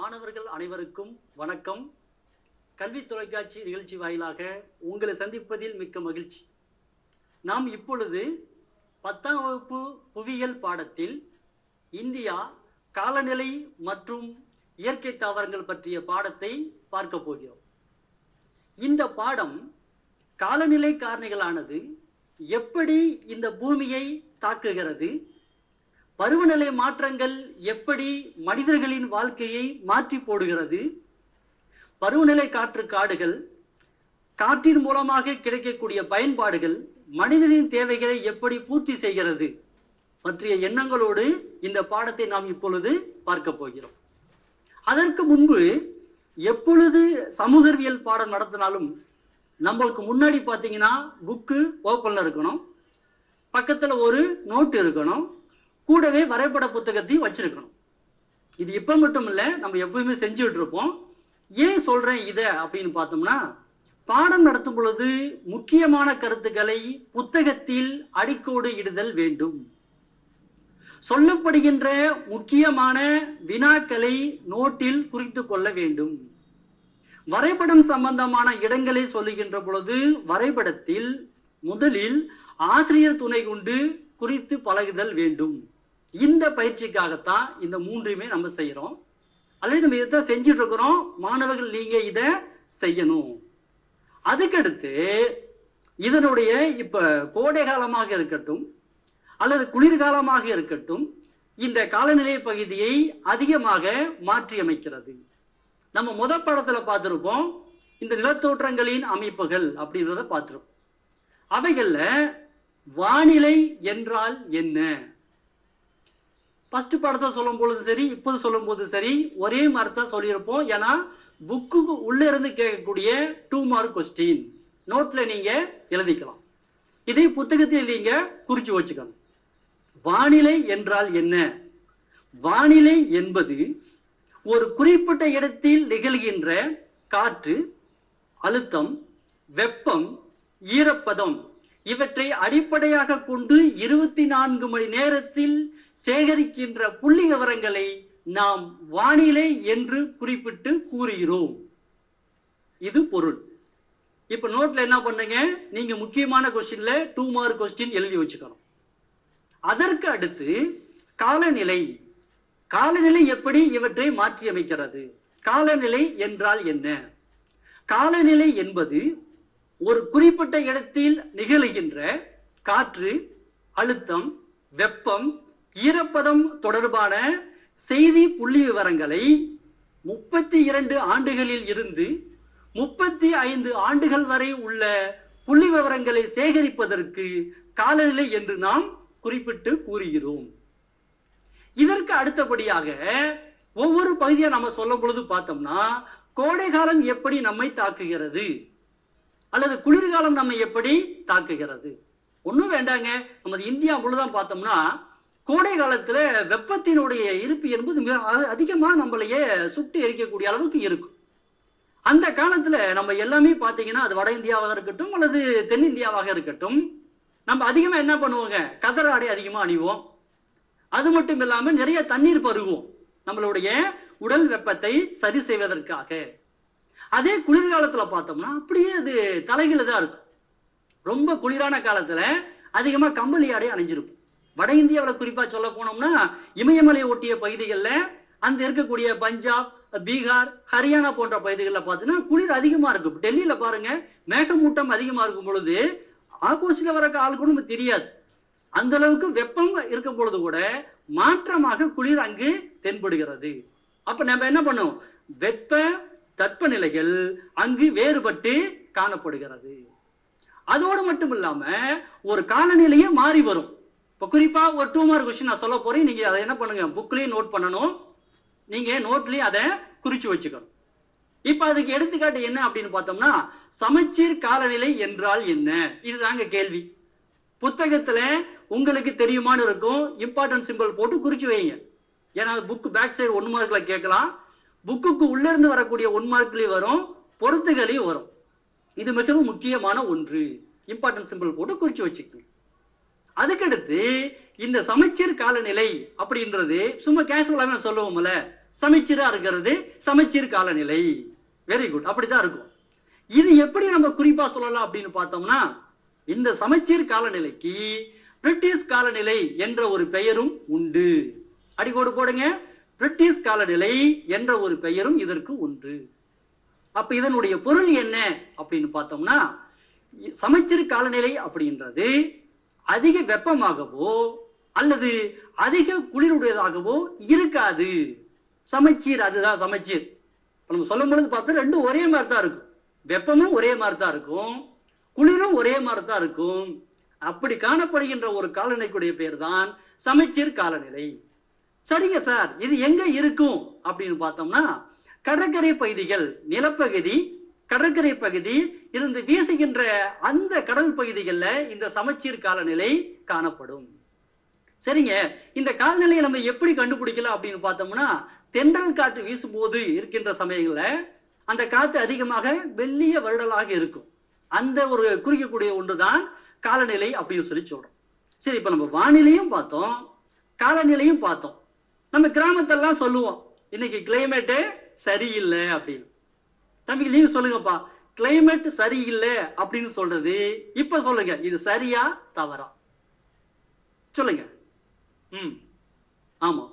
மாணவர்கள் அனைவருக்கும் வணக்கம். கல்வி தொலைக்காட்சி நிகழ்ச்சி வாயிலாக உங்களை சந்திப்பதில் மிக்க மகிழ்ச்சி. நாம் இப்பொழுது 10ஆம் வகுப்பு புவியியல் பாடத்தில் இந்தியா காலநிலை மற்றும் இயற்கை தாவரங்கள் பற்றிய பாடத்தை பார்க்க போகிறோம். இந்த பாடம் காலநிலை காரணிகளானது எப்படி இந்த பூமியை தாக்குகிறது, பருவநிலை மாற்றங்கள் எப்படி மனிதர்களின் வாழ்க்கையை மாற்றி போடுகிறது, பருவநிலை காற்று காடுகள், காற்றின் மூலமாக கிடைக்கக்கூடிய பயன்பாடுகள் மனிதனின் தேவைகளை எப்படி பூர்த்தி செய்கிறது பற்றிய எண்ணங்களோடு இந்த பாடத்தை நாம் இப்பொழுது பார்க்க போகிறோம். அதற்கு முன்பு எப்பொழுது சமூகவியல் பாடம் நடத்தினாலும் நம்மளுக்கு முன்னாடி பார்த்தீங்கன்னா புக்கு ஓப்பனில் இருக்கணும், பக்கத்தில் ஒரு நோட்டு இருக்கணும், கூடவே வரைபட புத்தகத்தையும் வச்சிருக்கணும். இது இப்போ மட்டும் இல்லை, நம்ம எப்பவுமே செஞ்சுட்டு இருப்போம். ஏன் சொல்கிறேன் இதை அப்படின்னு பார்த்தோம்னா, பாடம் நடத்தும் பொழுது முக்கியமான கருத்துக்களை புத்தகத்தில் அடிக்கோடு இடுதல் வேண்டும். சொல்லப்படுகின்ற முக்கியமான வினாக்களை நோட்டில் குறித்து கொள்ள வேண்டும். வரைபடம் சம்பந்தமான இடங்களை சொல்லுகின்ற பொழுது வரைபடத்தில் முதலில் ஆசிரியர் துணை கொண்டு குறித்து பழகுதல் வேண்டும். இந்த பயிற்சிக்காகத்தான் இந்த மூன்றையுமே நம்ம செய்கிறோம். ஆல்ரெடி நம்ம இதை செஞ்சுட்டு இருக்கிறோம். மாணவர்கள் நீங்கள் இதை செய்யணும். அதுக்கடுத்து இதனுடைய இப்போ கோடை காலமாக இருக்கட்டும் அல்லது குளிர்காலமாக இருக்கட்டும், இந்த காலநிலை பகுதியை அதிகமாக மாற்றியமைக்கிறது. நம்ம முதல் படத்தில் பார்த்துருப்போம் இந்த நிலத்தோற்றங்களின் அமைப்புகள் அப்படின்றத பார்த்துருப்போம். அவைகளில் வானிலை என்றால் என்ன, ஃபர்ஸ்ட் படத்தை சொல்லும் பொழுது சரி இப்போது சொல்லும் போது சரி ஒரே மாதிரி தான் சொல்லியிருப்போம். ஏன்னா புக்குக்கு உள்ளே இருந்து கேட்கக்கூடிய 2 மார்க் கொஸ்டின் நோட்டில் நீங்கள் எழுதிக்கலாம், இதே புத்தகத்தில் நீங்கள் குறித்து வச்சுக்கணும். வானிலை என்றால் என்ன? வானிலை என்பது ஒரு குறிப்பிட்ட இடத்தில் நிகழ்கின்ற காற்று, அழுத்தம், வெப்பம், ஈரப்பதம் இவற்றை அடிப்படையாக கொண்டு 24 மணி நேரத்தில் சேகரிக்கின்ற புள்ளி விவரங்களை நாம் வானிலை என்று குறிப்பிட்டு கூறுகிறோம். இது பொருள். இப்போ நோட்டில் என்ன பண்ணுங்க, நீங்கள் முக்கியமான கொஸ்டின்ல 2 மார்க் கொஸ்டின் எழுதி வச்சுக்கணும். அதற்கு அடுத்து காலநிலை, காலநிலை எப்படி இவற்றை மாற்றியமைக்கிறது, காலநிலை என்றால் என்ன? காலநிலை என்பது ஒரு குறிப்பிட்ட இடத்தில் நிகழ்கின்ற காற்று, அழுத்தம், வெப்பம், ஈரப்பதம் தொடர்பான செய்தி புள்ளி விவரங்களை 32 ஆண்டுகளில் இருந்து 35 ஆண்டுகள் வரை உள்ள புள்ளி விவரங்களை சேகரிப்பதற்கு காலநிலை என்று நாம் குறிப்பிட்டு கூறுகிறோம். இதற்கு அடுத்தபடியாக ஒவ்வொரு பகுதியை நம்ம சொல்லும் பொழுது பார்த்தோம்னா, கோடைகாலம் எப்படி நம்மை தாக்குகிறது அல்லது குளிர்காலம் நம்ம எப்படி தாக்குகிறது. ஒன்றும் வேண்டாங்க, நமது இந்தியா முழுதான் பார்த்தோம்னா கோடை காலத்தில் வெப்பத்தினுடைய இருப்பு என்பது மிக அதிகமாக நம்மளையே சுட்டு எரிக்கக்கூடிய அளவுக்கு இருக்கும். அந்த காலத்தில் நம்ம எல்லாமே பார்த்தீங்கன்னா, அது வட இந்தியாவாக இருக்கட்டும் அல்லது தென்னிந்தியாவாக இருக்கட்டும், நம்ம அதிகமாக என்ன பண்ணுவோங்க, கதர் ஆடை அதிகமாக அணிவோம். அது மட்டும் இல்லாமல் நிறைய தண்ணீர் பருகுவோம் நம்மளுடைய உடல் வெப்பத்தை சரி செய்வதற்காக. அதே குளிர்காலத்தில் பார்த்தோம்னா அப்படியே அது தலைகீழ தான் இருக்கும். ரொம்ப குளிரான காலத்தில் அதிகமாக கம்பளி ஆடை அணிஞ்சிருக்கும். வட இந்தியாவில் குறிப்பாக சொல்ல போனோம்னா இமயமலை ஒட்டிய பகுதிகளில், அந்த இருக்கக்கூடிய பஞ்சாப், பீகார், ஹரியானா போன்ற பகுதிகளில் பார்த்தீங்கன்னா குளிர் அதிகமாக இருக்கும். டெல்லியில் பாருங்கள், மேகமூட்டம் அதிகமாக இருக்கும் பொழுது ஆப்போசிட்டில் வர ஆள் கூட நமக்கு தெரியாது. அந்த அளவுக்கு வெப்பம் இருக்கும் பொழுது கூட மாற்றமாக குளிர் அங்கு தென்படுகிறது. அப்போ நம்ம என்ன பண்ணுவோம், வெப்ப தட்பநிலைகள் அங்கு வேறுபட்டு காணப்படுகிறது. அதோடு மட்டும் இல்லாம ஒரு காலநிலையே மாறி வரும். இப்போ குறிப்பா ஒரு 2 மார்க் கொஸ்டின் நான் சொல்ல போறேன். நீங்க அதை என்ன பண்ணுங்க, புக்லயும் நோட் பண்ணணும், நீங்க நோட்லயும் அதை குறிச்சு வச்சுக்கணும். இப்ப அதுக்கு எடுத்துக்காட்டு என்ன அப்படின்னு பார்த்தோம்னா, சமச்சீர் காலநிலை என்றால் என்ன, இதுதாங்க கேள்வி. புத்தகத்துல உங்களுக்கு தெரியுமான்னு இருக்கும், இம்பார்ட்டன்ட் சிம்பிள் போட்டு குறிச்சு வைங்க. ஏன்னா புக் பேக் சைடு 1 மார்க்ல கேட்கலாம், புக்குக்கு உள்ளிருந்து வரக்கூடிய 1 மார்க்லேயும் வரும், பொருத்துகளையும் வரும். இது மிகவும் முக்கியமான ஒன்று, இம்பார்ட்டன்ட் சிம்பிள் போட்டு குறித்து வச்சுக்கணும். அதுக்கடுத்து இந்த சமச்சீர் காலநிலை அப்படின்றது சும்மா கேஷுவலாக சொல்லுவோம்ல, சமச்சீரா இருக்கிறது சமச்சீர் காலநிலை. வெரி குட், அப்படிதான் இருக்கும். இது எப்படி நம்ம குறிப்பா சொல்லலாம் அப்படின்னு பார்த்தோம்னா, இந்த சமச்சீர் காலநிலைக்கு பிரிட்டிஷ் காலநிலை என்ற ஒரு பெயரும் உண்டு. அடிக்கோடு போடுங்க, பிரிட்டிஷ் காலநிலை என்ற ஒரு பெயரும் இதற்கு உண்டு. அப்ப இதனுடைய பொருள் என்ன அப்படின்னு பார்த்தோம்னா, சமச்சீர் காலநிலை அப்படின்றது அதிக வெப்பமாகவோ அல்லது அதிக குளிருடையதாகவோ இருக்காது. சமச்சீர், அதுதான் சமச்சீர். நம்ம சொல்லும் பொழுது பார்த்தா ரெண்டும் ஒரே மாதிரி தான் இருக்கும், வெப்பமும் ஒரே மாதிரி தான் இருக்கும், குளிரும் ஒரே மாதிரி தான் இருக்கும். அப்படி காணப்படுகின்ற ஒரு காலநிலைக்குடைய பேர் தான் சமச்சீர் காலநிலை. சரிங்க சார், இது எங்க இருக்கும் அப்படின்னு பார்த்தோம்னா, கடற்கரை பகுதிகள், நிலப்பகுதி, கடற்கரை பகுதி இருந்து வீசுகின்ற அந்த கடல் பகுதிகளில் இந்த சமச்சீர் காலநிலை காணப்படும். சரிங்க, இந்த காலநிலையை நம்ம எப்படி கண்டுபிடிக்கலாம் அப்படின்னு பார்த்தோம்னா, தென்றல் காற்று வீசும்போது இருக்கின்ற சமயங்களில் அந்த காற்று அதிகமாக வெள்ளிய வருடலாக இருக்கும். அந்த ஒரு குறிக்கக்கூடிய ஒன்று தான் காலநிலை அப்படின்னு சொல்லி சொல்கிறோம். சரி, இப்போ நம்ம வானிலையும் பார்த்தோம், காலநிலையும் பார்த்தோம். நம்ம கிராமத்தெல்லாம் சொல்லுவோம், இன்னைக்கு கிளைமேட்டு சரியில்லை அப்படின்னு. தம்பி நீங்க சொல்லுங்கப்பா, கிளைமேட் சரியில்லை அப்படின்னு சொல்றது இப்ப சொல்லுங்க, இது சரியா தவறா சொல்லுங்க. ஆமா,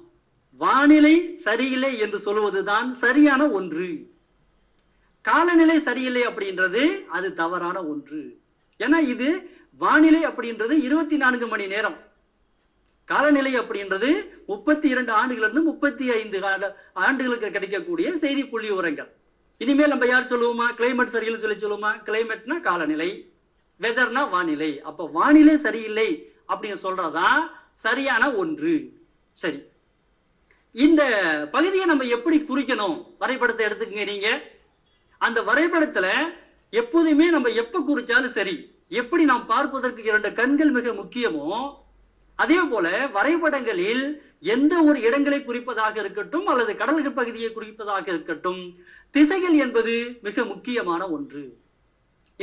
வானிலை சரியில்லை என்று சொல்லுவதுதான் சரியான ஒன்று. காலநிலை சரியில்லை அப்படின்றது அது தவறான ஒன்று. ஏன்னா இது வானிலை அப்படின்றது 24 மணி நேரம், காலநிலை அப்படின்றது 32 ஆண்டுகளிலிருந்து 35 ஆண்டுகளுக்கு கிடைக்கக்கூடிய செய்தி புள்ளி உரங்கள். இனிமேல் நம்ம யார் சொல்லுவோமா, கிளைமேட் சரியில்லை சொல்லி சொல்லுவோமா? கிளைமேட்னா காலநிலை, வெதர்னா வானிலை. அப்போ வானிலை சரியில்லை அப்படின்னு சொல்றதான் சரியான ஒன்று. சரி, இந்த பகுதியை நம்ம எப்படி குறிக்கணும்? வரைபடத்தை எடுத்துக்கங்க. நீங்க அந்த வரைபடத்துல எப்போதுமே நம்ம எப்ப குறிச்சாலும் சரி, எப்படி நாம் பார்ப்பதற்கு 2 கண்கள் மிக முக்கியமோ, அதே போல வரைபடங்களில் எந்த ஒரு இடங்களை குறிப்பதாக இருக்கட்டும் அல்லது கடல் பகுதியை குறிப்பதாக இருக்கட்டும், திசைகள் என்பது மிக முக்கியமான ஒன்று.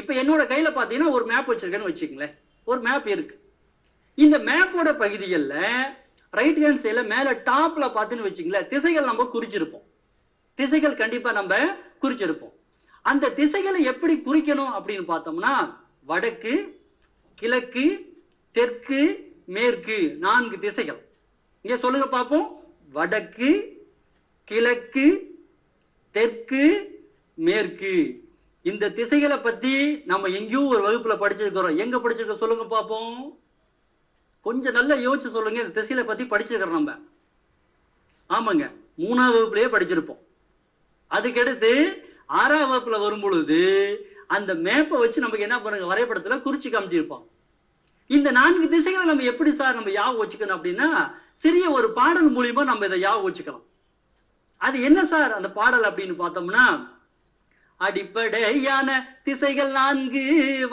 இப்போ என்னோட கையில் பார்த்தீங்கன்னா ஒரு மேப் வச்சிருக்கேன்னு வச்சுக்கங்களேன், ஒரு மேப் இருக்கு. இந்த மேப்போட பகுதிகளில் ரைட் ஹேண்ட் சைடில் மேலே டாப்ல பார்த்துன்னு வச்சுங்களேன், திசைகள் நம்ம குறிச்சிருப்போம். திசைகள் கண்டிப்பாக நம்ம குறிச்சிருப்போம். அந்த திசைகளை எப்படி குறிக்கணும் அப்படின்னு பார்த்தோம்னா, வடக்கு, கிழக்கு, தெற்கு, மேற்கு, 4 திசைகள். இங்கே சொல்லுங்க பார்ப்போம், வடக்கு, கிழக்கு, தெற்கு, மேற்கு. இந்த திசைகளை பற்றி நம்ம எங்கேயும் ஒரு வகுப்பில் படிச்சிருக்கிறோம். எங்கே படிச்சிருக்கோம் சொல்லுங்க பார்ப்போம், கொஞ்சம் நல்லா யோசிச்சு சொல்லுங்க. இந்த திசைகளை பற்றி படிச்சிருக்கிறோம் நம்ம. ஆமாங்க, 3ஆம் வகுப்புலேயே படிச்சிருப்போம். அதுக்கடுத்து 6ஆம் வகுப்பில் வரும்பொழுது அந்த மேப்பை வச்சு நமக்கு என்ன பண்ணுங்க, வரைபடத்தில் குறிச்சி காமிச்சிருப்போம். இந்த 4 திசைகளை நம்ம எப்படி சார் நம்ம யாபகம் வச்சுக்கணும் அப்படின்னா, சிறிய ஒரு பாடல் மூலியமா நம்ம இதை யாபகம் வச்சுக்கலாம். அது என்ன சார் அந்த பாடல் அப்படின்னு பார்த்தோம்னா, அடிப்படையான திசைகள் 4,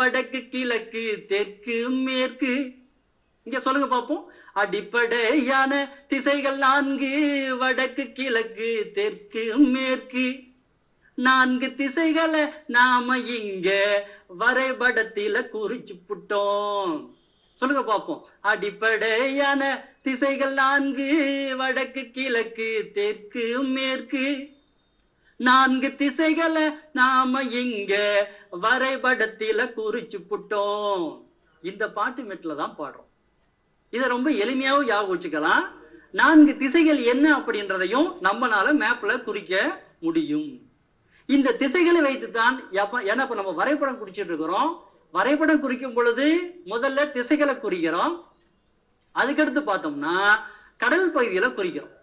வடக்கு, கிழக்கு, தெற்கு, மேற்கு. இங்க சொல்லுங்க பார்ப்போம், அடிப்படையான திசைகள் 4, வடக்கு, கிழக்கு, தெற்கு, மேற்கு. 4 திசைகளை நாம இங்க வரைபடத்தில குறிச்சு புட்டோம். சொல்லுங்க பார்ப்போம், அடிப்படையான திசைகள் 4, வடக்கு, கிழக்கு, தெற்கு, மேற்கு. 4 திசைகளை நாம இங்க வரைபடத்தில குறிச்சு புட்டோம். இந்த பாட்டு மெட்டில தான் பாடுறோம். இதை ரொம்ப எளிமையாகவும் யாபகம் வச்சுக்கலாம். 4 திசைகள் என்ன அப்படின்றதையும் நம்மளால மேப்ல குறிக்க முடியும். இந்த திசைகளை வைத்துத்தான் ஏன்னா இப்போ நம்ம வரைபடம் குறிச்சிட்டு இருக்கிறோம். வரைபடம் குறிக்கும் பொழுது முதல்ல திசைகளை குறிக்கிறோம். அதுக்கடுத்து பார்த்தோம்னா கடல் பகுதிகளை குறிக்கிறோம்.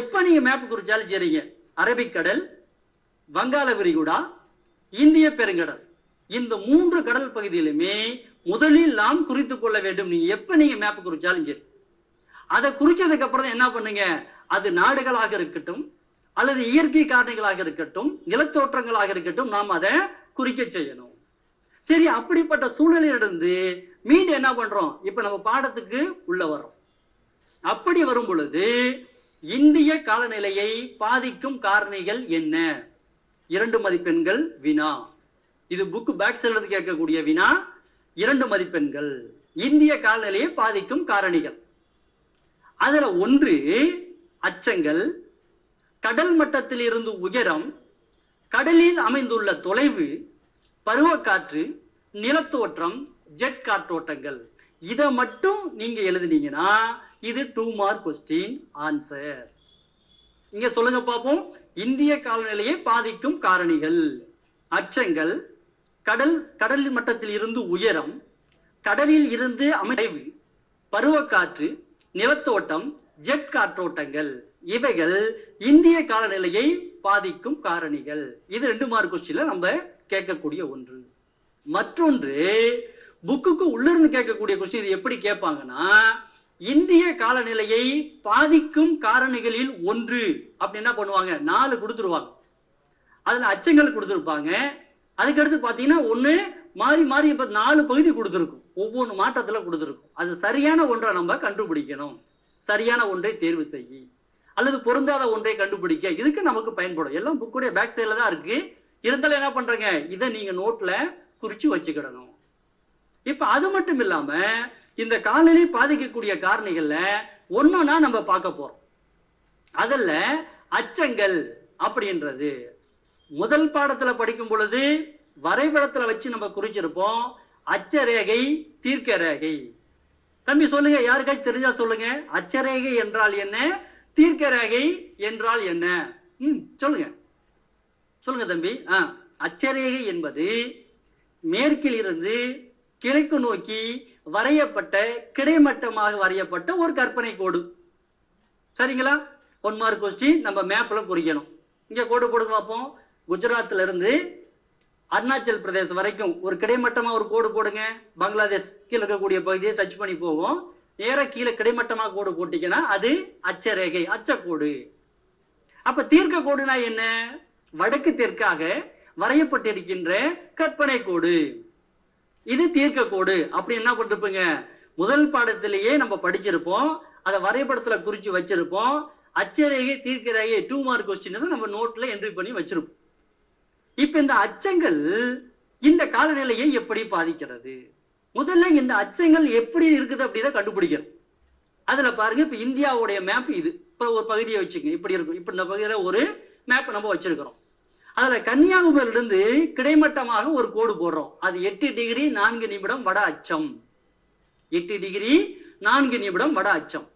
எப்போ நீங்கள் மேப் குறித்தாலும் சரிங்க, அரபிக்கடல், வங்காள விரிகுடா, இந்திய பெருங்கடல், இந்த 3 கடல் பகுதியிலுமே முதலில் நாம் குறித்து கொள்ள வேண்டும். நீங்கள் எப்போ நீங்கள் மேப் குறித்தாலும் சரி, அதை குறித்ததுக்கு அப்புறம் தான் என்ன பண்ணுங்க, அது நாடுகளாக இருக்கட்டும் அல்லது இயற்கை காரணிகளாக இருக்கட்டும், நிலத்தோற்றங்களாக இருக்கட்டும், நாம் அதை குறிக்க செய்யணும். சரி, அப்படிப்பட்ட சூழ்நிலையிலிருந்து மீண்டும் என்ன பண்றோம், இப்ப நம்ம பாடத்துக்கு உள்ள வரோம். அப்படி வரும் பொழுது இந்திய காலநிலையை பாதிக்கும் காரணிகள் என்ன? 2 மதிப்பெண்கள் வினா. இது புக்கு பேக் சைடிலிருந்து கேட்கக்கூடிய வினா. 2 மதிப்பெண்கள், இந்திய காலநிலையை பாதிக்கும் காரணிகள். அதுல ஒன்று அச்சங்கள், கடல் மட்டத்தில் இருந்து உயரம், கடலில் அமைந்துள்ள தொலைவு, பருவக்காற்று, நிலத்தோற்றம், ஜெட் காற்றோட்டங்கள் இதை மட்டும் நீங்க எழுதினீங்கன்னா இது 2 மார்க் கொஸ்டின் ஆன்சர். இங்க சொல்லுங்க பார்ப்போம். இந்திய காலநிலையை பாதிக்கும் காரணிகள்: அச்சங்கள், கடல் மட்டத்தில் இருந்து உயரம், கடலில் இருந்து அமைவு, பருவக்காற்று, நிலத்தோட்டம், ஜெட் காற்றோட்டங்கள் இவைகள் இந்திய காலநிலையை பாதிக்கும் காரணிகள். இது 2 மார்க் கொஸ்டின்ல நம்ம கேட்கக்கூடிய ஒன்று. மற்றொன்று, புக்குக்கு உள்ள இருந்து கேட்கக்கூடிய கொஸ்டின். இது எப்படி கேட்பாங்கன்னா, இந்திய காலநிலையை பாதிக்கும் காரணிகளில் ஒன்று அப்படின்னு என்ன பண்ணுவாங்க, 4 கொடுத்துருவாங்க. அதுல அச்சங்கள் கொடுத்துருப்பாங்க. அதுக்கடுத்து பார்த்தீங்கன்னா ஒன்று மாறி மாறி இப்போ 4 பகுதி கொடுத்துருக்கும், ஒவ்வொரு மாற்றத்தில் கொடுத்துருக்கும். அது சரியான ஒன்றை நம்ம கண்டுபிடிக்கணும். சரியான ஒன்றை தேர்வு செய்ய அல்லது பொருந்தாத ஒன்றை கண்டுபிடிக்க இதுக்கு நமக்கு பயன்படும். எல்லாம் புக்குடைய பேக் சைடில் தான் இருக்கு. இருந்தாலும் என்ன பண்றீங்க, இதை நீங்க நோட்ல குறிச்சு வச்சுக்கிடணும். இப்போ அது மட்டும் இல்லாம இந்த காலநிலை பாதிக்கக்கூடிய காரணிகள்ல ஒன்னொன்னா நம்ம பார்க்க போறோம். அதில் அச்சங்கள் அப்படின்றது முதல் பாடத்தில் படிக்கும் பொழுது வரைபடத்தில் வச்சு நம்ம குறிச்சிருப்போம். அச்சரேகை, தீர்க்க ரேகை. தம்பி சொல்லுங்க, யாருக்காச்சும் தெரிஞ்சா சொல்லுங்க, அச்சரேகை என்றால் என்ன, தீர்க்க ரேகை என்றால் என்ன? சொல்லுங்க சொல்லுங்க தம்பி. அச்சரேகை என்பது மேற்கில் இருந்து கிழக்கு நோக்கி வரையப்பட்ட, கிடைமட்டமாக வரையப்பட்ட ஒரு கற்பனை கோடு. சரிங்களா? 1 மார்க் கொஸ்டின். நம்ம மேப்பில் குறிக்கணும். இங்கே கோடு போடுங்க பார்ப்போம். குஜராத்ல இருந்து அருணாச்சல் பிரதேசம் வரைக்கும் ஒரு கிடைமட்டமாக ஒரு கோடு போடுங்க. பங்களாதேஷ் கீழே இருக்கக்கூடிய பகுதியை டச் பண்ணி போகும். நேராக கீழே கிடைமட்டமாக கோடு போட்டிங்கன்னா அது அச்சரேகை, அச்சக்கோடு. அப்போ தீர்க்க கோடுனா என்ன? வடக்கு தெற்காக வரையப்பட்டிருக்கின்ற கற்பனை கோடு, இது தீர்க்க கோடு. அப்படி என்ன பண்ணிருப்பீங்க, முதல் பாடத்திலேயே நம்ம படிச்சிருப்போம். அதை வரைபடத்தில் குறித்து வச்சிருப்போம். அச்சரேகை, தீர்க்க ரேகை 2 மார்க் கொஸ்டின்ஸ் நம்ம நோட்ல என்ட்ரி பண்ணி வச்சிருப்போம். இப்ப இந்த அச்சங்கள் இந்த காலநிலையை எப்படி பாதிக்கிறது? முதல்ல இந்த அச்சங்கள் எப்படி இருக்குது அப்படிதான் கண்டுபிடிக்கிறோம். அதுல பாருங்க, இப்ப இந்தியாவுடைய மேப் இது. இப்ப ஒரு பகுதியை வச்சுங்க, இப்படி இருக்கும். இப்ப இந்த பகுதியில ஒரு மேப் நம்ம வச்சிருக்கிறோம். அதுல கன்னியாகுமரியிலிருந்து கிடைமட்டமாக ஒரு கோடு போடுறோம். அது 8 டிகிரி 4 நிமிடம் வட அச்சம். 8 டிகிரி 4 நிமிடம் வட அச்சம்.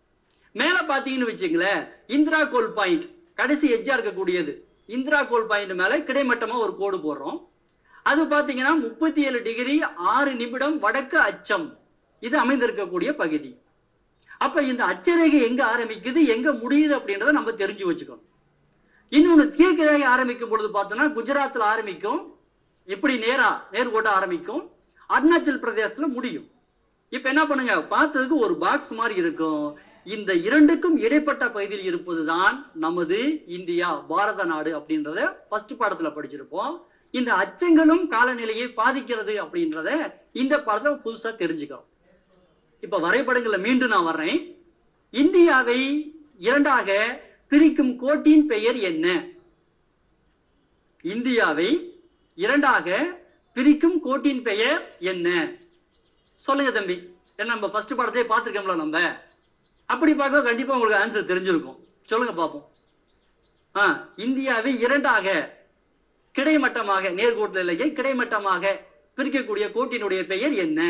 மேல பாத்தீங்கன்னு வச்சுங்களேன், இந்திரா கோல் பாயிண்ட் கடைசி எட்ஜா இருக்கக்கூடியது. இந்திரா கோல் பாயிண்ட் மேல கிடைமட்டமா ஒரு கோடு போடுறோம். அது பாத்தீங்கன்னா 37 டிகிரி 6 நிமிடம் வடக்கு அச்சம். இது அமைந்திருக்கக்கூடிய பகுதி. அப்ப இந்த அச்சரேகை எங்க ஆரம்பிக்குது, எங்க முடியுது அப்படின்றத நம்ம தெரிஞ்சு வச்சுக்கணும். இன்னொன்று, தீர்க்க ரேகை ஆரம்பிக்கும் பொழுது பார்த்தோம்னா குஜராத்தில் ஆரம்பிக்கும், இப்படி நேர்கோட்ட ஆரம்பிக்கும், அருணாச்சல் பிரதேசத்தில் முடியும். இப்போ என்ன பண்ணுங்க, பார்த்ததுக்கு ஒரு பாக்ஸ் மாதிரி இருக்கும். இந்த இரண்டுக்கும் இடைப்பட்ட பகுதியில் இருப்பது தான் நமது இந்தியா, பாரத நாடு அப்படின்றத ஃபர்ஸ்ட் பாடத்தில் படிச்சிருப்போம். இந்த அச்சங்களும் காலநிலையை பாதிக்கிறது அப்படின்றத இந்த பாடத்தில் புதுசாக தெரிஞ்சுக்கிறோம். இப்போ வரைபடங்களில் மீண்டும் நான் வர்றேன். இந்தியாவை இரண்டாக பிரிக்கும் கோட்டின் பெயர் என்ன? இந்தியாவை இரண்டாக பிரிக்கும் கோட்டின் பெயர் என்ன? சொல்லுங்க தம்பி. ஏன்னா நம்ம ஃபர்ஸ்ட் பாடத்தை பார்த்துருக்கோம்ல நம்ம. அப்படி பார்க்க கண்டிப்பாக உங்களுக்கு ஆன்சர் தெரிஞ்சிருக்கும். சொல்லுங்க பார்ப்போம். இந்தியாவை இரண்டாக கிடைமட்டமாக, நேர்கோட்டில் இல்லையே, கிடைமட்டமாக பிரிக்கக்கூடிய கோட்டினுடைய பெயர் என்ன?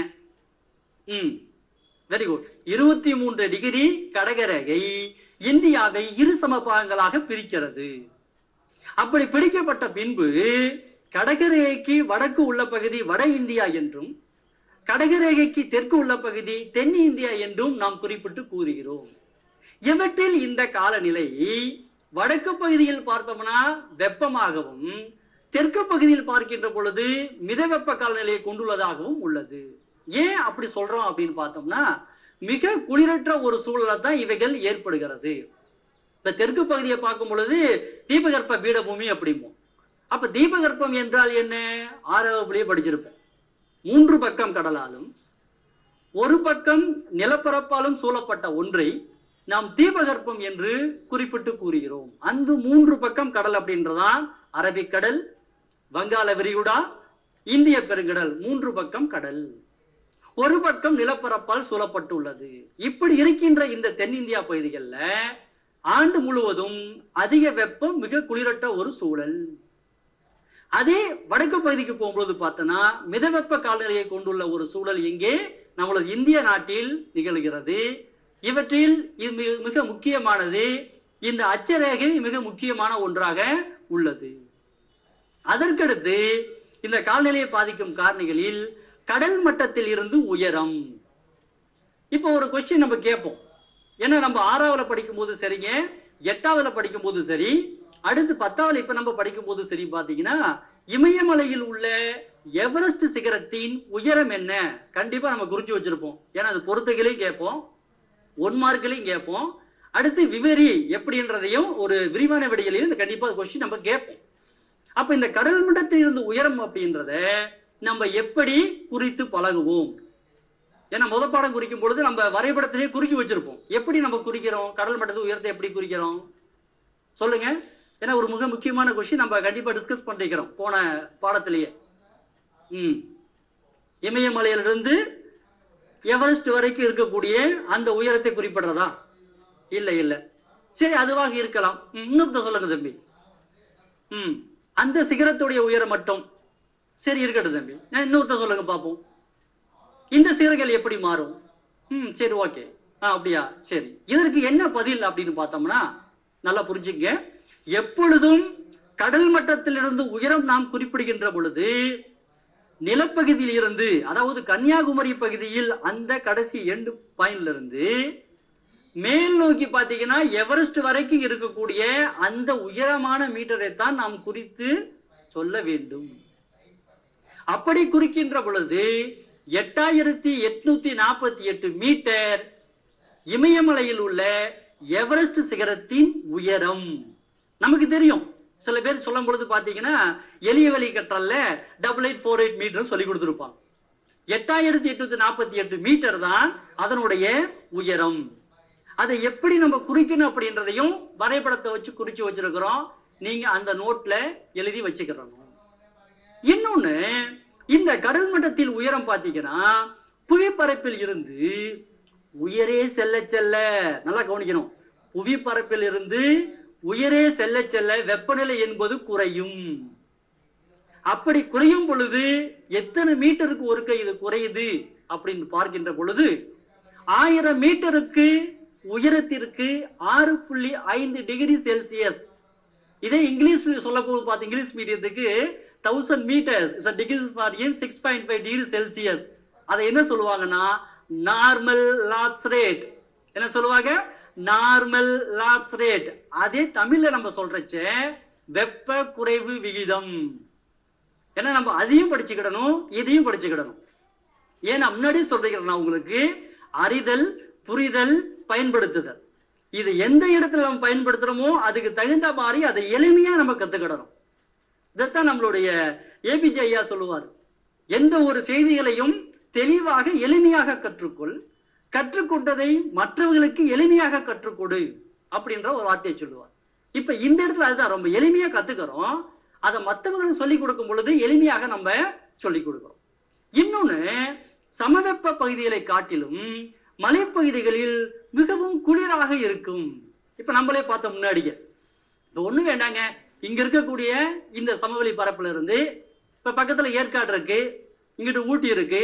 Very good. 23 டிகிரி கடகரேகை இந்தியாவை இரு சம பாகங்களாக பிரிக்கிறது. அப்படி பிரிக்கப்பட்ட பின்பு கடகரேகைக்கு வடக்கு உள்ள பகுதி வட இந்தியா என்றும், கடகரேகைக்கு தெற்கு உள்ள பகுதி தென் இந்தியா என்றும் நாம் குறிப்பிட்டு கூறுகிறோம். இவற்றில் இந்த காலநிலை வடக்கு பகுதியில் பார்த்தோம்னா வெப்பமாகவும், தெற்கு பகுதியில் பார்க்கின்ற பொழுது மித வெப்ப காலநிலையை கொண்டுள்ளதாகவும் உள்ளது. ஏன் அப்படி சொல்றோம் அப்படின்னு பார்த்தோம்னா, மிக குளிரற்ற ஒரு சூழலை தான் இவைகள் ஏற்படுகிறது. இப்ப தெற்கு பகுதியை பார்க்கும் பொழுது தீபகற்ப பீடபூமி அப்படிம்போம். அப்ப தீபகற்பம் என்றால் என்ன? 6ஆவது படிச்சிருப்பேன். 3 பக்கம் கடலாலும் 1 பக்கம் நிலப்பரப்பாலும் சூழப்பட்ட ஒன்றை நாம் தீபகற்பம் என்று குறிப்பிட்டு கூறுகிறோம். அந்த 3 பக்கம் கடல் அப்படின்றதான் அரபிக்கடல், வங்காள விரிகுடா, இந்திய பெருங்கடல். 3 பக்கம் கடல், 1 பக்கம் நிலப்பரப்பால் சூழப்பட்டுள்ளது. இப்படி இருக்கின்ற இந்த தென்னிந்தியா பகுதிகளில் ஆண்டு முழுவதும் அதிக வெப்பம் மிக குளிரட்ட ஒரு சூழல். அதே வடக்கு பகுதிக்கு போகும்போது பார்த்தோன்னா மித வெப்ப காலநிலையை கொண்டுள்ள ஒரு சூழல் எங்கே நம்மளது இந்திய நாட்டில் நிகழ்கிறது. இவற்றில் இது மிக முக்கியமானது. இந்த அச்சரேகை மிக முக்கியமான ஒன்றாக உள்ளது. அதற்கடுத்து இந்த காலநிலையை பாதிக்கும் காரணிகளில் கடல் மட்டத்தில் இருந்து உயரம். இப்போ ஒரு கொஸ்டின் நம்ம கேட்போம். ஏன்னா நம்ம ஆறாவதுல படிக்கும் போது சரிங்க, எட்டாவதுல படிக்கும் போது சரி, அடுத்து பத்தாவது இப்ப நம்ம படிக்கும் போது சரி பாத்தீங்கன்னா இமயமலையில் உள்ள எவரெஸ்ட் சிகரத்தின் உயரம் என்ன கண்டிப்பா நம்ம குறிச்சு வச்சிருப்போம். ஏன்னா அது பொறுத்தகளையும் கேட்போம், ஒன் மார்க்களையும் கேட்போம். அடுத்து விவரி எப்படின்றதையும் ஒரு விரிவான விடையிலையும் கண்டிப்பா கொஸ்டின் நம்ம கேட்போம். அப்ப இந்த கடல் மட்டத்தில் இருந்து உயரம் அப்படின்றத நம்ம எப்படி குறித்து பழகுவோம்? ஏன்னா முதல் பாடம் குறிக்கும் பொழுது நம்ம வரைபடத்திலேயே குறிக்கி வச்சிருப்போம். எப்படி நம்ம குறிக்கிறோம்? கடல் மட்டத்தில் உயரத்தை எப்படி குறிக்கிறோம் சொல்லுங்க. ஏன்னா ஒரு மிக முக்கியமான கொஸ்டின் நம்ம கண்டிப்பா டிஸ்கஸ் பண்ணிக்கிறோம் போன பாடத்திலேயே. இமயமலையிலிருந்து எவரெஸ்ட் வரைக்கும் இருக்கக்கூடிய அந்த உயரத்தை குறிப்பிடுறதா? இல்லை இல்லை, சரி அதுவாக இருக்கலாம். இன்னொருத்த சொல்லுங்க தம்பி. அந்த சிகரத்துடைய உயரம் மட்டும் சரி இருக்கட்டும் தம்பி. இன்னொருத்த சொல்லுங்க பார்ப்போம், இந்த சிகரங்கள் எப்படி மாறும்? சரி ஓகே, அப்படியா சரி. இதற்கு என்ன பதில் அப்படின்னு பார்த்தோம்னா நல்லா புரிஞ்சுங்க. எப்பொழுதும் கடல் மட்டத்திலிருந்து உயரம் நாம் குறிப்பிடுகின்ற பொழுது நிலப்பகுதியில் இருந்து, அதாவது கன்னியாகுமரி பகுதியில் அந்த கடைசி எண்டு பாயிண்ட்ல இருந்து மேல் நோக்கி பார்த்தீங்கன்னா எவரெஸ்ட் வரைக்கும் இருக்கக்கூடிய அந்த உயரமான மீட்டரை தான் நாம் குறித்து சொல்ல வேண்டும். அப்படி குறிக்கின்ற பொழுது 8848 மீட்டர் இமயமலையில் உள்ள எவரெஸ்ட் சிகரத்தின் உயரம். நமக்கு தெரியும், சில பேர் சொல்லும் பொழுது பார்த்தீங்கன்னா எளிய வழி கற்றல்ல 8848 மீட்டர் சொல்லி கொடுத்துருப்பான். 8848 மீட்டர் தான் அதனுடைய உயரம். அதை எப்படி நம்ம குறிக்கணும் அப்படின்றதையும் வரைபடத்தை வச்சு குறிச்சு வச்சிருக்கிறோம். நீங்க அந்த நோட்ல எழுதி வச்சுக்கிறோம். இன்னொன்னு, இந்த கடல் மட்டத்தில் உயரம் பார்த்தீங்கன்னா புவிப்பரப்பில் இருந்து உயரே செல்ல செல்ல, நல்லா கவனிக்கணும், புவிப்பரப்பில் இருந்து உயரே செல்ல செல்ல வெப்பநிலை என்பது குறையும். அப்படி குறையும் பொழுது எத்தனை மீட்டருக்கு ஒருக்க இது குறையுது அப்படின்னு பார்க்கின்ற பொழுது 1000 மீட்டருக்கு உயரத்திற்கு 6.5 டிகிரி செல்சியஸ். இதே இங்கிலீஷ் சொல்ல போது இங்கிலீஷ் மீடியத்துக்கு 1000 meters is a degrees Fahrenheit 6.5 degree Celsius. அதை என்ன சொல்லுவாங்கன்னா நார்மல் லாப்ஸ் ரேட். என்ன சொல்லுவாங்க? Normal lapse rate. அதே தமிழ்ல நம்ம சொல்றச்ச வெப்ப குறைவு விகிதம். ஏன்னா நம்ம அதையும் படிச்சுக்கிடணும், இதையும் படிச்சுக்கிடணும். ஏன்னா முன்னாடி சொல்றீங்கன்னா உங்களுக்கு அறிதல், புரிதல், பயன்படுத்துதல், இது எந்த இடத்துல நம்ம பயன்படுத்துறோமோ அதுக்கு தகுந்த மாதிரி அதை எளிமையா நம்ம கத்துக்கிடணும். இதைத்தான் நம்மளுடைய ஏபிஜே ஐயா சொல்லுவார், எந்த ஒரு செய்திகளையும் தெளிவாக எளிமையாக கற்றுக்கொள், கற்றுக்கொண்டதை மற்றவர்களுக்கு எளிமையாக கற்றுக்கொடு அப்படின்ற ஒரு வார்த்தையை சொல்லுவார். இப்ப இந்த இடத்துல அதுதான் ரொம்ப எளிமையா கத்துக்கிறோம். அதை மற்றவர்களுக்கு சொல்லிக் கொடுக்கும் பொழுது எளிமையாக நம்ம சொல்லிக் கொடுக்கிறோம். இன்னொன்று, சமவெப்ப பகுதிகளை காட்டிலும் மலைப்பகுதிகளில் மிகவும் குளிராக இருக்கும். இப்ப நம்மளே பார்த்த முன்னாடியே இப்போ ஒன்றும் வேண்டாங்க, இங்க இருக்கக்கூடிய இந்த சமவெளி பரப்புல இருந்து இப்ப பக்கத்துல ஏற்காடு இருக்கு, இங்கிட்டு ஊட்டி இருக்கு,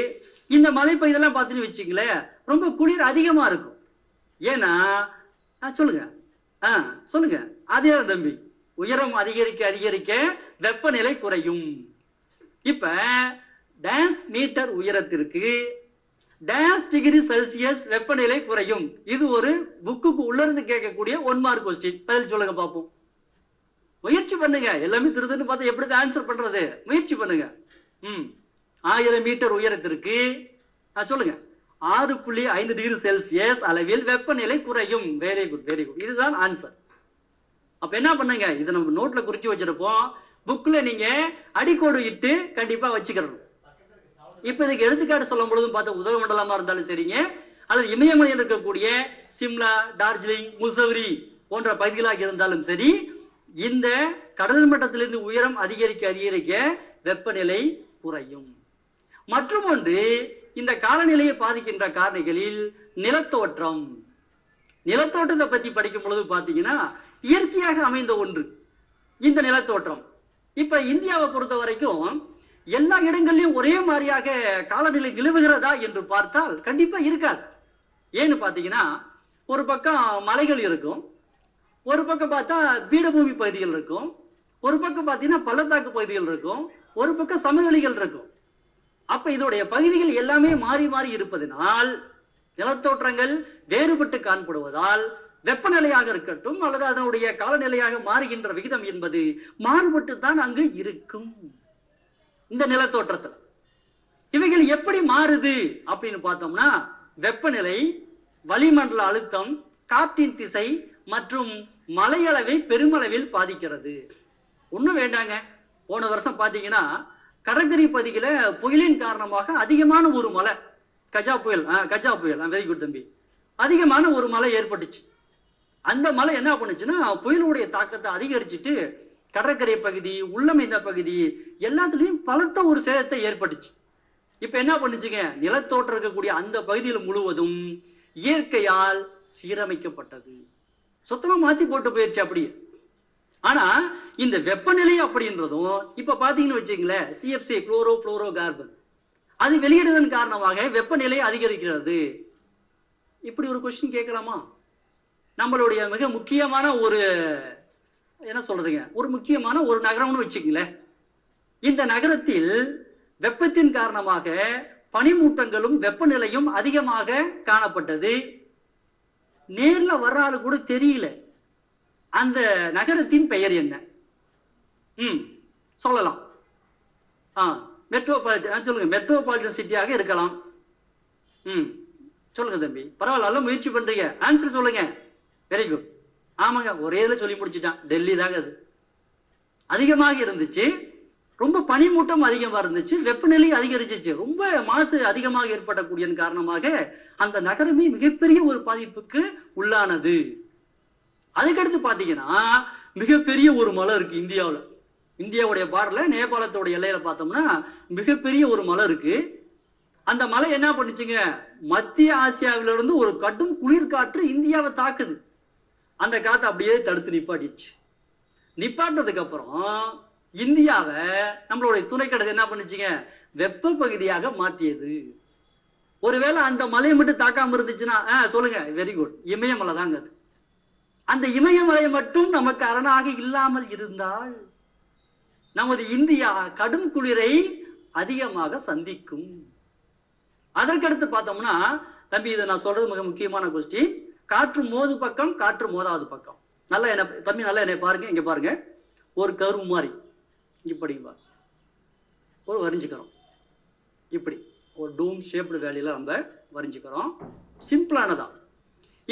இந்த மலைப்பகுதியெல்லாம் பார்த்துன்னு வச்சுங்களேன் ரொம்ப குளிர் அதிகமா இருக்கும். ஏன்னா சொல்லுங்க சொல்லுங்க அதே தம்பி, உயரம் அதிகரிக்க அதிகரிக்க வெப்பநிலை குறையும். இப்ப டேஸ் மீட்டர் உயரத்திற்கு டேஸ் டிகிரி செல்சியஸ் வெப்பநிலை குறையும். இது ஒரு புக்குக்கு உள்ள இருந்து கேட்கக்கூடிய 1 மார்க் கொஸ்டின். பதில் சொல்லுங்க பார்ப்போம். முயற்சி பண்ணுங்க, எல்லாமே திருத்தன்னு பார்த்து எப்படி ஆன்சர் பண்றது முயற்சி பண்ணுங்க. 1000 மீட்டர் உயரத்திற்கு சொல்லுங்க 6.5 டிகிரி செல்சியஸ் அளவில் வெப்பநிலை குறையும். வெரி குட் வெரி குட், இதுதான் ஆன்சர். அப்ப என்ன பண்ணுங்க, இதை நம்ம நோட்ல குறிச்சு வச்சிருப்போம், புக்ல நீங்க அடிக்கோடு இட்டு கண்டிப்பா வச்சுக்கிறோம். இப்ப இதுக்கு எடுத்துக்காட்டு சொல்லும் பொழுதும் பார்த்தா உதகமண்டலமா இருந்தாலும் சரிங்க, அல்லது இமயமலையில் இருக்கக்கூடிய சிம்லா, டார்ஜிலிங், முசௌரி போன்ற பகுதிகளாக இருந்தாலும் சரி, இந்த கடல் மட்டத்திலிருந்து உயரம் அதிகரிக்க அதிகரிக்க வெப்பநிலை குறையும். மற்றும் ஒன்று, இந்த காலநிலையை பாதிக்கின்ற காரணிகளில் நிலத்தோற்றம். நிலத்தோற்றத்தை பற்றி படிக்கும் பொழுது பார்த்தீங்கன்னா இயற்கையாக அமைந்த ஒன்று இந்த நிலத்தோற்றம். இப்போ இந்தியாவை பொறுத்த வரைக்கும் எல்லா இடங்கள்லையும் ஒரே மாதிரியாக காலநிலை நிலவுகிறதா என்று பார்த்தால் கண்டிப்பாக இருக்காது. ஏன்னு பார்த்தீங்கன்னா ஒரு பக்கம் மலைகள் இருக்கும், ஒரு பக்கம் பார்த்தா பீடபூமி பகுதிகள் இருக்கும், ஒரு பக்கம் பார்த்தீங்கன்னா பள்ளத்தாக்கு பகுதிகள் இருக்கும், ஒரு பக்கம் சமவெளிகள் இருக்கும். அப்போ இதோடைய பகுதிகள் எல்லாமே மாறி மாறி இருப்பதனால் நிலத்தோற்றங்கள் வேறுபட்டு காணப்படுவதால் வெப்பநிலையாக இருக்கட்டும் அல்லது அதனுடைய காலநிலையாக மாறுகின்ற விகிதம் என்பது மாறுபட்டு தான் அங்கு இருக்கும். இந்த நிலத்தோற்றத்தில் இவைகள் எப்படி மாறுது அப்படின்னு பார்த்தோம்னா வெப்பநிலை, வளிமண்டல அழுத்தம், காற்றின் திசை மற்றும் மலையளவை பெருமளவில் பாதிக்கிறது. ஒன்றும் வேண்டாங்க, போன வருஷம் பார்த்தீங்கன்னா கடற்கரை பகுதியில் புயலின் காரணமாக அதிகமான ஒரு மலை, கஜா புயல், வெரி குட் தம்பி, அதிகமான ஒரு மலை ஏற்பட்டுச்சு. அந்த மலை என்ன பண்ணுச்சுன்னா புயலுடைய தாக்கத்தை அதிகரிச்சுட்டு கடற்கரை பகுதி, உள்ளமைந்த பகுதி எல்லாத்துலேயும் பலத்த ஒரு சேதத்தை ஏற்பட்டுச்சு. இப்போ என்ன பண்ணுச்சுங்க, நிலத்தோற்றம் இருக்கக்கூடிய அந்த பகுதியில் முழுவதும் இயற்கையால் சீரமைக்கப்பட்டது, சுத்தமாக மாற்றி போட்டு போயிடுச்சு அப்படியே. ஆனால் இந்த வெப்பநிலை அப்படின்றதும் இப்போ பார்த்தீங்கன்னு வச்சுங்களேன், சிஎஃப்சி குளோரோ ஃப்ளோரோ கார்பன் அது வெளியிடுவதன் காரணமாக வெப்பநிலை அதிகரிக்கிறது. இப்படி ஒரு கொஸ்டின் கேட்கலாமா? நம்மளுடைய மிக முக்கியமான ஒரு என்ன சொல்றதுங்க, ஒரு முக்கியமான ஒரு நகரம்னு வச்சுக்கங்களேன், இந்த நகரத்தில் வெப்பத்தின் காரணமாக பனிமூட்டங்களும் வெப்பநிலையும் அதிகமாக காணப்பட்டது. நேரில் வர்றாலு கூட தெரியல. அந்த நகரத்தின் பெயர் என்ன? சொல்லலாம். மெட்ரோபாலிட்டன் சொல்லுங்க, மெட்ரோபாலிட்டன் சிட்டியாக இருக்கலாம். சொல்லுங்க தம்பி, பரவாயில்ல, நல்லா முயற்சி பண்றீங்க. ஆன்சர் சொல்லுங்க. Very good. ஆமாங்க, ஒரே இதில் சொல்லி முடிச்சுட்டான். டெல்லி தாங்க அது. அதிகமாக இருந்துச்சு, ரொம்ப பனிமூட்டம் அதிகமாக இருந்துச்சு, வெப்பநிலை அதிகரிச்சிச்சு, ரொம்ப மாசு அதிகமாக ஏற்படக்கூடிய காரணமாக அந்த நகரமே மிகப்பெரிய ஒரு பாதிப்புக்கு உள்ளானது. அதுக்கடுத்து பார்த்தீங்கன்னா மிகப்பெரிய ஒரு மலை இருக்கு இந்தியாவில், இந்தியாவுடைய பார்டர்ல நேபாளத்தோட எல்லையில பார்த்தோம்னா மிகப்பெரிய ஒரு மலை இருக்கு. அந்த மலை என்ன பண்ணுச்சுங்க, மத்திய ஆசியாவிலிருந்து ஒரு கடும் குளிர்காற்று இந்தியாவை தாக்குது. அந்த காற்று அப்படியே தடுத்து நிப்பாட்டிச்சு. நிப்பாட்டினதுக்கு அப்புறம் இந்தியாவை நம்மளுடைய துணைக்கடல் என்ன பண்ணுச்சுங்க, வெப்ப பகுதியாக மாற்றியது. ஒருவேளை அந்த மலையை மட்டும் தாக்காம இருந்துச்சுன்னா சொல்லுங்க, வெரி குட், இமயமலை தாங்க அது. அந்த இமயமலை மட்டும் நமக்கு அரணாக இல்லாமல் இருந்தால் நமது இந்தியா கடும் குளிரை அதிகமாக சந்திக்கும். அதற்கடுத்து பார்த்தோம்னா தம்பி, இதை நான் சொல்றது மிக முக்கியமான கொஸ்டின், காற்று மோது பக்கம், காற்று மோதாது பக்கம். நல்லா என்ன தம்பி, நல்லா என்ன பாருங்க, இங்க பாருங்க, ஒரு கருவு மாதிரி இப்படி ஒரு வரைஞ்சுக்கிறோம். இப்படி ஒரு டூம் ஷேப்டு வேலையில நம்ம வரைஞ்சுக்கிறோம், சிம்பிளானதான்.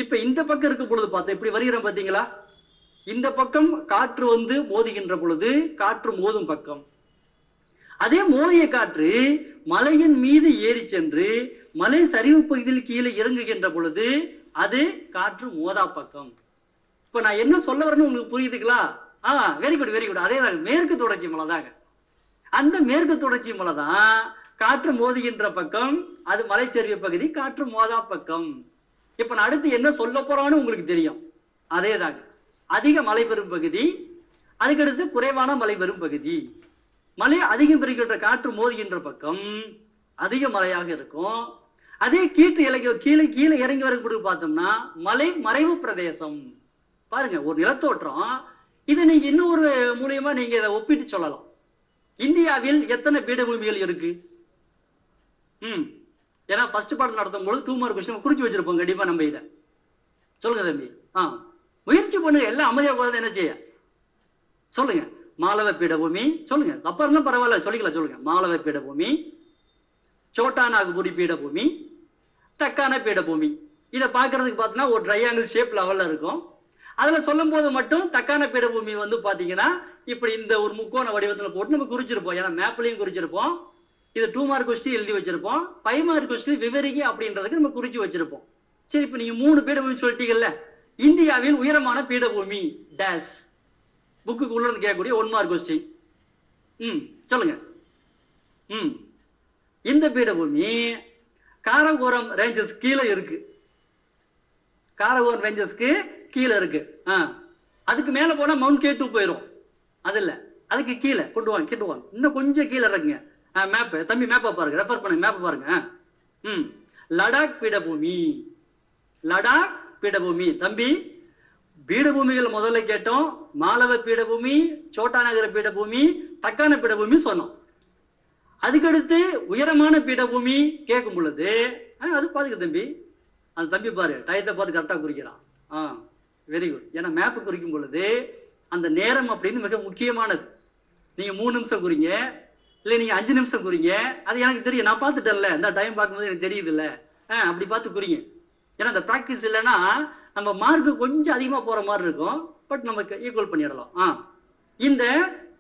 இப்ப இந்த பக்கம் இருக்கும் பொழுது பார்த்தோம், இப்படி வருகிறோம் பார்த்தீங்களா, இந்த பக்கம் காற்று வந்து மோதுகின்ற பொழுது காற்று மோதும் பக்கம். அதே மோதிய காற்று மலையின் மீது ஏறி சென்று மலை சரிவு பகுதியில் கீழே இறங்குகின்ற பொழுது அது காற்று மோதா பக்கம். இப்ப நான் என்ன சொல்ல வரேன்னு உங்களுக்கு புரியுதுங்களா? Very good, very good. அதே தான் மேற்கு தொடர்ச்சி மலை தாங்க. அந்த மேற்கு தொடர்ச்சி மலை தான் காற்று மோதுகின்ற பக்கம், அது மலைச்சரிவு பகுதி, காற்று மோதா பக்கம். இப்ப நான் அடுத்து என்ன சொல்ல போறான்னு உங்களுக்கு தெரியும். அதே தாங்க, அதிக மழை பெறும் பகுதி, அதுக்கடுத்து குறைவான மழை பெறும் பகுதி. மழை அதிகம் பெறுகின்ற காற்று மோதுகின்ற பக்கம் அதிக மழையாக இருக்கும். அதே கீற்று இலக்கு கீழே கீழே இறங்கி வரக்கூடிய பார்த்தோம்னா மலை மறைவு பிரதேசம். பாருங்க, ஒரு நிலத்தோற்றம் இதை நீங்க இன்னொரு மூலியமா நீங்க இதை ஒப்பிட்டு சொல்லலாம். இந்தியாவில் எத்தனை பீடபூமிகள் இருக்கு? ஏன்னா ஃபர்ஸ்ட் பாடம் நடத்தும் போது 2 மார்க் கொஸ்டின் குறிச்சு வச்சிருப்போம் கண்டிப்பா நம்ம. இதை சொல்லுங்க தம்பி. முயற்சி பண்ணுங்க, எல்லாம் அமைதியாக போகிறது. என்ன செய்ய சொல்லுங்க, மாலவ பீடபூமி சொல்லுங்க, அப்புறம் பரவாயில்ல சொல்லிக்கலாம். சொல்லுங்க, மாலவ பீடபூமி, சோட்டா நாகபுரி பீடபூமி, தக்கான பீடபூமி. இதை பார்க்கறதுக்கு பார்த்தீங்கன்னா ஒரு ட்ரையாங்கிள் ஷேப் லெவலில் இருக்கும். அதில் சொல்லும் போது மட்டும் தக்கான பீடபூமி வந்து பார்த்தீங்கன்னா இப்படி இந்த ஒரு முக்கோண வடிவத்தில் போட்டு நம்ம குறிச்சிருப்போம். ஏன்னா மேப்லையும் குறிச்சிருப்போம், இது 2 மார்க் கொஸ்டின் எழுதி வச்சிருப்போம், 5 மார்க் கொஸ்டின் விவரிக்கை அப்படின்றதுக்கு நம்ம குறிச்சு வச்சிருப்போம். சரி, இப்போ நீங்கள் 3 பீடபூமி சொல்லிட்டீங்கல்ல, இந்தியாவின் உயரமான பீடபூமி டேஸ், புக்குக்கு உள்ள கேட்கக்கூடிய 1 மார்க் கொஸ்டின். சொல்லுங்க. இந்த பீடபூமி காரகோரம் ரேஞ்சஸ் கீழே இருக்கு. காரகோர் ரேஞ்சஸ்க்கு கீழே இருக்கு. அதுக்கு மேலே போனால் மவுண்ட் கே டூ போயிடும். அது இல்லை, அதுக்கு கீழே கொண்டு வாங்க, கேட்டு வாங்க, இன்னும் கொஞ்சம் கீழே இருக்குங்க. மேப்பு தம்பி மேப்பை பாருங்க, ரெஃபர் பண்ணுங்க, மேப்பை பாருங்க. லடாக் பீடபூமி, லடாக் பீடபூமி. தம்பி பீடபூமிகள் முதல்ல கேட்டோம், மாலவ பீடபூமி, சோட்டா நகர பீடபூமி, தக்கான பீடபூமி சொன்னோம். அதுக்கடுத்து உயரமான பீடபூமி கேட்கும் பொழுது அது பாத்துக்க தம்பி, அந்த தம்பி பாரு டயத்தை பார்த்து கரெக்டாக குறிக்கிறான். Very good. ஏன்னா மேப்பு குறிக்கும் பொழுது அந்த நேரம் அப்படின்னு மிக முக்கியமானது. நீங்கள் 3 நிமிஷம் குறிங்க, இல்லை நீங்கள் 5 நிமிஷம் குறிங்க, அது எனக்கு தெரியும், நான் பார்த்துட்டேன்ல, இந்த டைம் பார்க்கும்போது எனக்கு தெரியுதுல்ல, அப்படி பார்த்து குறிங்க. ஏன்னா அந்த ப்ராக்டிஸ் இல்லைன்னா நம்ம மார்க்கு கொஞ்சம் அதிகமாக போகிற மாதிரி இருக்கும், பட் நமக்கு ஈக்குவல் பண்ணிடலாம். இந்த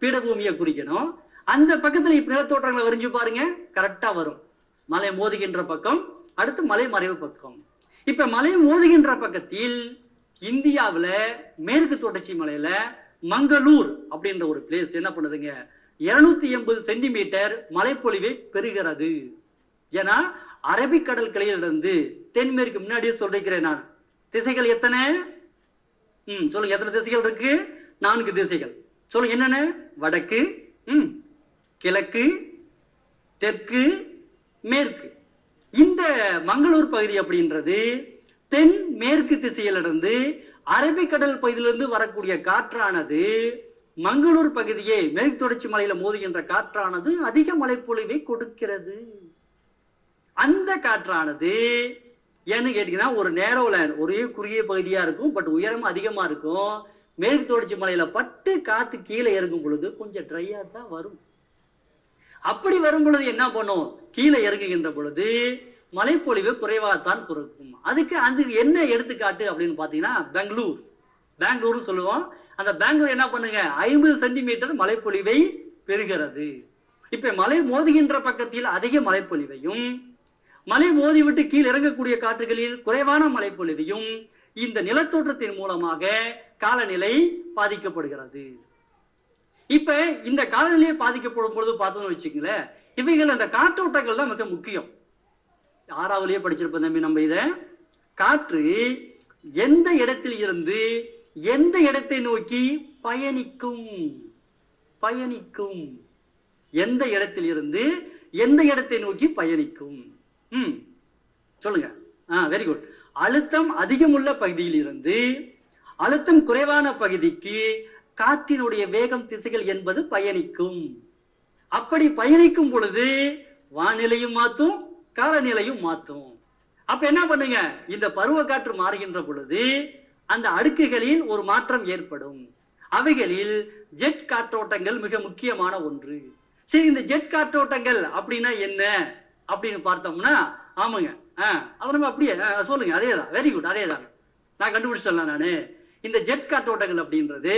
பீடபூமியை குறிக்கணும். அந்த பக்கத்தில் இப்போ நிலத்தோற்றங்களை வரைஞ்சு பாருங்க, கரெக்டாக வரும். மலை மோதுகின்ற பக்கம், அடுத்து மலை மறைவு பக்கம். இப்போ மலை மோதுகின்ற பக்கத்தில் இந்தியாவில் மேற்கு தொடர்ச்சி மலையில் மங்களூர் அப்படின்ற ஒரு பிளேஸ் என்ன பண்ணுதுங்க, 280 சென்டிமீட்டர் மலைப்பொழிவை பெறுகிறது. ஏன்னா அரபிக்கடல் கிளையிலிருந்து தென்மேற்கு, முன்னாடியே சொல்லிக்கிறேன் நான், திசைகள் எத்தனை சொல்லுங்க, எத்தனை திசைகள் இருக்கு? 4 திசைகள் சொல்லுங்க, என்னென்ன? வடக்கு, கிழக்கு, தெற்கு, மேற்கு. இந்த மங்களூர் பகுதி அப்படின்றது தென் மேற்கு திசையிலிருந்து அரபிக்கடல் பகுதியிலிருந்து வரக்கூடிய காற்றானது மங்களூர் பகுதியை, மேற்கு தொடர்ச்சி மலையில மோதுகின்ற காற்றானது அதிக மழைப்பொழிவை கொடுக்கிறது. அந்த காற்றானது ஏன்னு கேட்டீங்கன்னா ஒரு நேரோ லேண்ட், ஒரே குறுகிய பகுதியா இருக்கும், பட் உயரம் அதிகமா இருக்கும். மேற்கு தொடர்ச்சி மலையில பட்டு காத்து கீழே இறங்கும் பொழுது கொஞ்சம் ட்ரையா தான் வரும். அப்படி வரும் பொழுது என்ன பண்ணும், கீழே இறங்குகின்ற பொழுது மழைப்பொழிவு குறைவாகத்தான் கொடுக்கும். அதுக்கு அது என்ன எடுத்துக்காட்டு அப்படின்னு பார்த்தீங்கன்னா பெங்களூர், பெங்களூர்னு சொல்லுவோம். அந்த பெங்களூர் என்ன பண்ணுங்க, 50 சென்டிமீட்டர் மழைப்பொழிவை பெறுகிறது. இப்ப மலை மோதுகின்ற பக்கத்தில் அதிக மழைப்பொழிவையும், மலை மோதிவிட்டு கீழ் இறங்கக்கூடிய காற்றுகளில் குறைவான மழைப்பொழிவையும் இந்த நிலத்தோற்றத்தின் மூலமாக காலநிலை பாதிக்கப்படுகிறது. இப்ப இந்த காலநிலையை பாதிக்கப்படும் பொழுது பார்த்தோம்னு வச்சுக்கங்களேன், இவைகள் அந்த காற்றோட்டங்கள் தான் மிக முக்கியம். 6ஆவதுலயே படிச்சிருப்போம் தம்பி நம்ம இதை. காற்று எந்த இடத்தில் இருந்து எந்த இடத்தை நோக்கி பயணிக்கும், பயணிக்கும், எந்த இடத்தில் இருந்து எந்த இடத்தை நோக்கி பயணிக்கும். சொல்லுங்க, வெரி குட். அழுத்தம் அதிகமுள்ள பகுதியில் இருந்து அழுத்தம் குறைவான பகுதிக்கு காற்றினுடைய வேகம், திசைகள் என்பது பயணிக்கும். அப்படி பயணிக்கும் பொழுது வானிலையும் மாற்றும், காலநிலையும் மாற்றும். அப்ப என்ன பண்ணுங்க, இந்த பருவ காற்று மாறுகின்ற பொழுது அந்த அடுக்குகளில் ஒரு மாற்றம் ஏற்படும். அவைகளில் ஜெட் காற்றோட்டங்கள் மிக முக்கியமான ஒன்று. சரி, இந்த ஜெட் காற்றோட்டங்கள் அப்படின்னா என்ன அப்படின்னு பார்த்தோம்னா, ஆமாங்க அவரும் அப்படியே சொல்லுங்க, அதே தான், வெரி குட், அதே தாங்க, நான் கண்டுபிடிச்சிடலாம் நான். இந்த ஜெட் காற்றோட்டங்கள் அப்படின்றது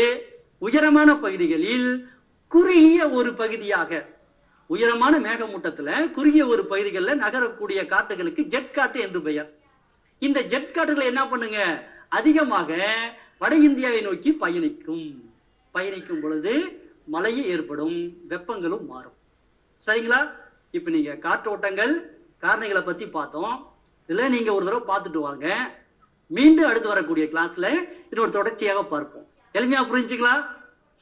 உயரமான பகுதிகளில் குறுகிய ஒரு பகுதியாக, உயரமான மேகமூட்டத்தில் குறுகிய ஒரு பகுதிகளில் நகரக்கூடிய காற்றுகளுக்கு ஜெட் காற்று என்று பெயர். இந்த ஜெட் காற்றுகளை என்ன பண்ணுங்க, அதிகமாக வட இந்தியாவை நோக்கி பயணிக்கும். பயணிக்கும் பொழுது மழையும் ஏற்படும், வெப்பங்களும் மாறும். சரிங்களா? இப்போ நீங்கள் காற்றோட்டங்கள் காரணிகளை பற்றி பார்த்தோம். இதில் நீங்கள் ஒரு தடவை பார்த்துட்டு வாங்க, மீண்டும் அடுத்து வரக்கூடிய கிளாஸில் இன்னொரு தொடர்ச்சியாக பார்ப்போம். எளிமையாக புரிஞ்சுங்களா?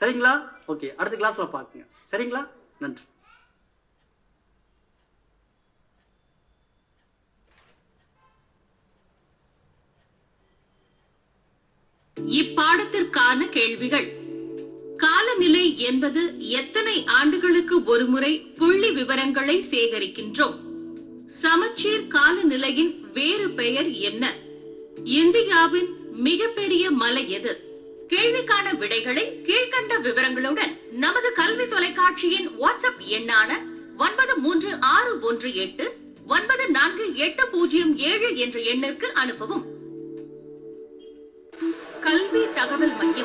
சரிங்களா? ஓகே, அடுத்த கிளாஸில் பார்க்குங்க. சரிங்களா? நன்றி. இப்பாடத்திற்கான கேள்விகள்: காலநிலை என்பது எத்தனை ஆண்டுகளுக்கு ஒருமுறை புள்ளி விவரங்களை சேகரிக்கின்றோம்? சமச்சீர் காலநிலையின் வேறு பெயர் என்ன? இந்தியாவின் மிகப்பெரிய மலை எது? கேள்விக்கான விடைகளை கீழ்கண்ட விவரங்களுடன் நமது கல்வி தொலைக்காட்சியின் வாட்ஸ்அப் எண்ணான 93618 9480 7 என்ற எண்ணிற்கு அனுப்பவும். கல்வி தகவல் மையம்.